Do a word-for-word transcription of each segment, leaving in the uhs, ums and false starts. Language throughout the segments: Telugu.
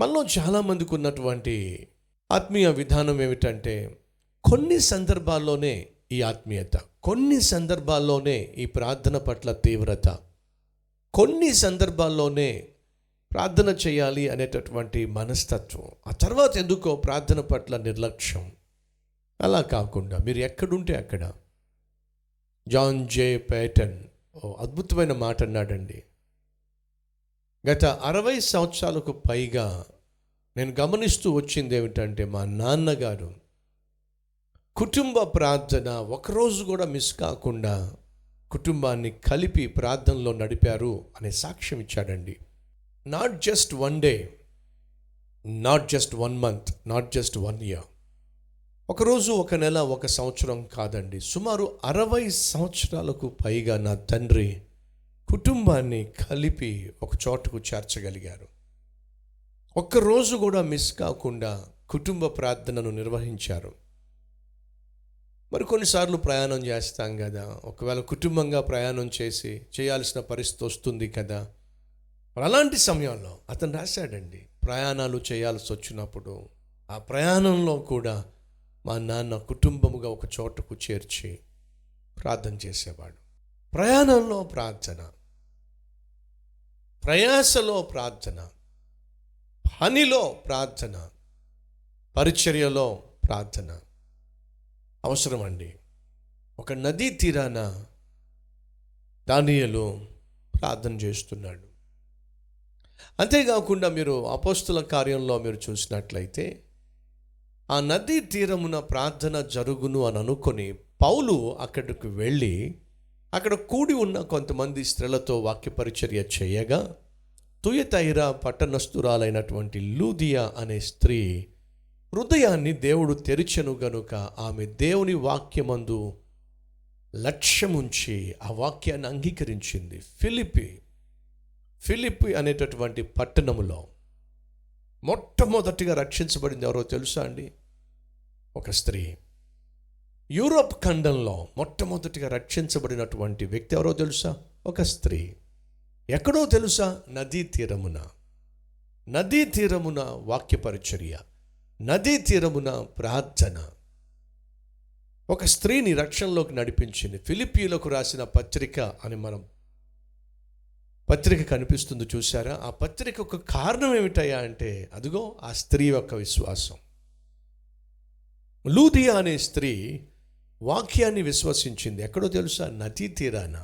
మనలో చాలామందికి ఉన్నటువంటి ఆత్మీయ విధానం ఏమిటంటే, కొన్ని సందర్భాల్లోనే ఈ ఆత్మీయత, కొన్ని సందర్భాల్లోనే ఈ ప్రార్థన పట్ల తీవ్రత, కొన్ని సందర్భాల్లోనే ప్రార్థన చేయాలి అనేటటువంటి మనస్తత్వం, ఆ తర్వాత ఎందుకో ప్రార్థన పట్ల నిర్లక్ష్యం. అలా కాకుండా మీరు ఎక్కడుంటే అక్కడ జాన్ జే ప్యాటన్ ఓ అద్భుతమైన మాట అన్నాడండి. గత అరవై సంవత్సరాలకు పైగా నేను గమనిస్తూ వచ్చింది ఏమిటంటే, మా నాన్నగారు కుటుంబ ప్రార్థన ఒకరోజు కూడా మిస్ కాకుండా కుటుంబాన్ని కలిపి ప్రార్థనలో నడిపారు అనే సాక్ష్యం ఇచ్చాడండి. Not just one day, not just one month, not just one year, ఒకరోజు, ఒక నెల, ఒక సంవత్సరం కాదండి, సుమారు అరవై సంవత్సరాలకు పైగా నా తండ్రి కుటుంబాన్ని కలిపి ఒక చోటకు చేర్చగలిగారు. ఒక్కరోజు కూడా మిస్ కాకుండా కుటుంబ ప్రార్థనను నిర్వహించారు. మరి కొన్నిసార్లు ప్రయాణం చేస్తాం కదా, ఒకవేళ కుటుంబంగా ప్రయాణం చేసి చేయాల్సిన పరిస్థితి వస్తుంది కదా, మరి అలాంటి సమయంలో అతను రాశాడండి, ప్రయాణాలు చేయాల్సి వచ్చినప్పుడు ఆ ప్రయాణంలో కూడా మా నాన్న కుటుంబముగా ఒక చోటకు చేర్చి ప్రార్థన చేసేవాడు. ప్రయాణంలో ప్రార్థన, ప్రయాసలో ప్రార్థన, పనిలో ప్రార్థన, పరిచర్యలో ప్రార్థన అవసరం అండి. ఒక నదీ తీరాన దానియేలు ప్రార్థన చేస్తున్నాడు. అంతేకాకుండా మీరు అపోస్తుల కార్యంలో మీరు చూసినట్లయితే, ఆ నదీ తీరమున ప్రార్థన జరుగును అని అనుకొని పౌలు అక్కడికి వెళ్ళి అక్కడ కూడి ఉన్న కొంతమంది స్త్రీలతో వాక్యపరిచర్య చేయగా, తుయతైరా పట్టణస్థురాలైనటువంటి లూదియా అనే స్త్రీ హృదయాన్ని దేవుడు తెరిచెను గనుక ఆమె దేవుని వాక్యమందు లక్ష్యముంచి ఆ వాక్యాన్ని అంగీకరించింది. ఫిలిప్పి ఫిలిప్పి అనేటటువంటి పట్టణములో మొట్టమొదటిగా రక్షించబడింది ఎవరో తెలుసా అండి? ఒక స్త్రీ. యూరోప్ ఖండంలో మొట్టమొదటిగా రక్షించబడినటువంటి వ్యక్తి ఎవరో తెలుసా? ఒక స్త్రీ. ఎక్కడో తెలుసా? నదీ తీరమున. నదీ తీరమున వాక్యపరిచర్య, నదీ తీరమున ప్రార్థన ఒక స్త్రీని రక్షణలోకి నడిపించింది. ఫిలిప్పీయులకు రాసిన పత్రిక అని మనం పత్రిక కనిపిస్తుంది చూసారా? ఆ పత్రిక ఒక కారణం ఏమిటయ్యా అంటే, అదిగో ఆ స్త్రీ యొక్క విశ్వాసం. లూదియా అనే స్త్రీ వాక్యాన్ని విశ్వసించింది. ఎక్కడో తెలుసా? నదీ తీరాన.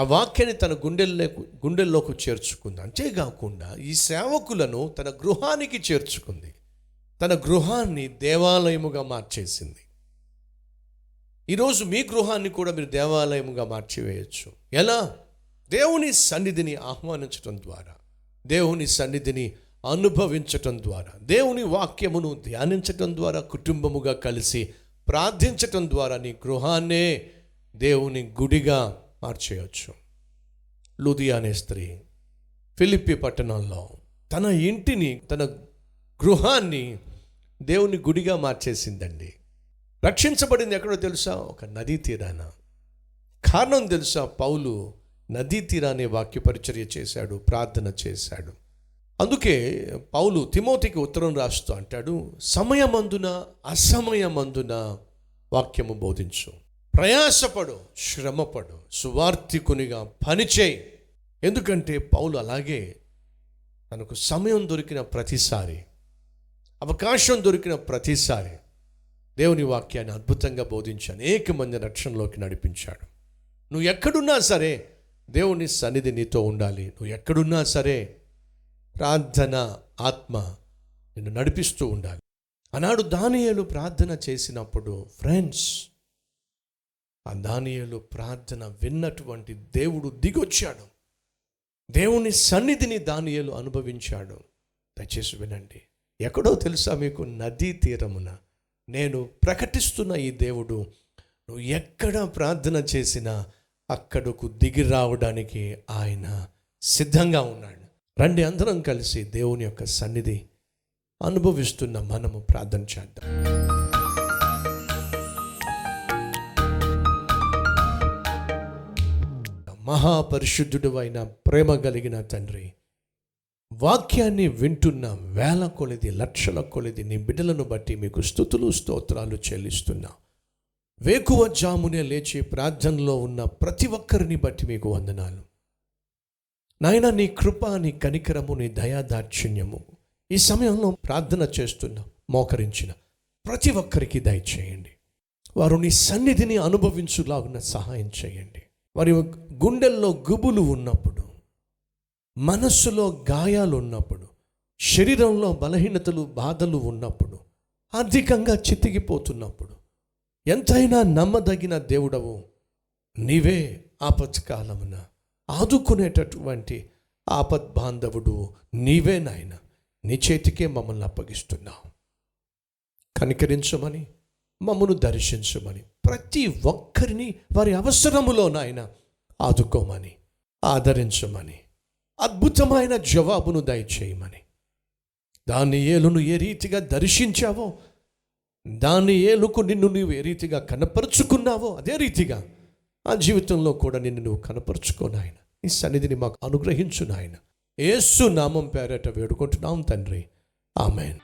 ఆ వాక్యాన్ని తన గుండెల్లోకి గుండెల్లోకి చేర్చుకుంది. అంతేకాకుండా ఈ సేవకులను తన గృహానికి చేర్చుకుంది. తన గృహాన్ని దేవాలయముగా మార్చేసింది. ఈరోజు మీ గృహాన్ని కూడా మీరు దేవాలయముగా మార్చివేయచ్చు. ఎలా? దేవుని సన్నిధిని ఆహ్వానించటం ద్వారా, దేవుని సన్నిధిని అనుభవించటం ద్వారా, దేవుని వాక్యమును ధ్యానించటం ద్వారా, కుటుంబముగా కలిసి ప్రార్థించటం ద్వారా నీ గృహాన్నే దేవుని గుడిగా మార్చేయచ్చు. లూదియా అనే స్త్రీ ఫిలిప్పీ పట్టణంలో తన ఇంటిని, తన గృహాన్ని దేవుని గుడిగా మార్చేసిందండి. రక్షించబడింది ఎక్కడో తెలుసా? ఒక నదీ తీరాన. కారణం తెలుసా? పౌలు నదీ తీరానే వాక్యపరిచర్య చేశాడు, ప్రార్థన చేశాడు. అందుకే పౌలు తిమోతికి ఉత్తరం రాస్తూ అంటాడు, సమయమందున అసమయమందున వాక్యము బోధించు, ప్రయాసపడు, శ్రమపడు, సువార్థికునిగా పనిచేయి. ఎందుకంటే పౌలు అలాగే తనకు సమయం దొరికిన ప్రతిసారి, అవకాశం దొరికిన ప్రతిసారి దేవుని వాక్యాన్ని అద్భుతంగా బోధించాను, అనేక మంది రక్షణలోకి నడిపించాడు. నువ్వు ఎక్కడున్నా సరే దేవుని సన్నిధి నీతో ఉండాలి. నువ్వు ఎక్కడున్నా సరే ప్రార్థన ఆత్మ నిన్ను నడిపిస్తూ ఉండాలి. ఆనాడు దానియేలు ప్రార్థన చేసినప్పుడు ఫ్రెండ్స్, ఆ దానియేలు ప్రార్థన విన్నటువంటి దేవుడు దిగొచ్చాడు. దేవుని సన్నిధిని దానియేలు అనుభవించాడు. దయచేసి వినండి, ఎక్కడో తెలుసా మీకు? నదీ తీరమున నేను ప్రకటిస్తున్న ఈ దేవుడు నువ్వు ఎక్కడ ప్రార్థన చేసినా అక్కడకు దిగి రావడానికి ఆయన సిద్ధంగా ఉన్నాడు. రండి, అందరం కలిసి దేవుని యొక్క సన్నిధి అనుభవిస్తున్న మనము ప్రార్థన చేద్దాం. మహాపరిశుద్ధుడు అయిన ప్రేమ కలిగిన తండ్రి, వాక్యాన్ని వింటున్న వేల కొలది లక్షల కొలది నీ బిడ్డలను బట్టి మీకు స్తుతులు స్తోత్రాలు చెల్లిస్తున్నా. వేకువ జామునే లేచి ప్రార్థనలో ఉన్న ప్రతి ఒక్కరిని బట్టి మీకు వందనాలు నాయన. నీ కృప, నీ కనికరము, నీ దయాదాక్షిణ్యము ఈ సమయంలో ప్రార్థన చేస్తున్న మోకరించిన ప్రతి ఒక్కరికి దయచేయండి. వారు నీ సన్నిధిని అనుభవించులాగున సహాయం చేయండి. వారి గుండెల్లో గుబులు ఉన్నప్పుడు, మనస్సులో గాయాలు ఉన్నప్పుడు, శరీరంలో బలహీనతలు బాధలు ఉన్నప్పుడు, ఆర్థికంగా చితికిపోతున్నప్పుడు, ఎంతైనా నమ్మదగిన దేవుడవు నీవే. ఆపత్కాలమున ఆదుకునేటటువంటి ఆపద్ బాంధవుడు నీవే నాయన. నీ చేతికే మమ్మల్ని అప్పగిస్తున్నావు. కనికరించమని, మమ్మను దర్శించమని, ప్రతి ఒక్కరిని వారి అవసరములో నాయన ఆదుకోమని, ఆదరించమని, అద్భుతమైన జవాబును దయచేయమని. దానియేలును ఏ రీతిగా దర్శించావో, దానియేలుకు నిన్ను నువ్వు ఏ రీతిగా కనపరుచుకున్నావో అదే రీతిగా ఆ జీవితంలో కూడా నిన్ను నువ్వు కనపరుచుకో నాయన. ఈ సన్నిధిని మాకు అనుగ్రహించు నాయన. యేసు నామం పేరట వేడుకుంటున్నాం తండ్రి, ఆమేన్.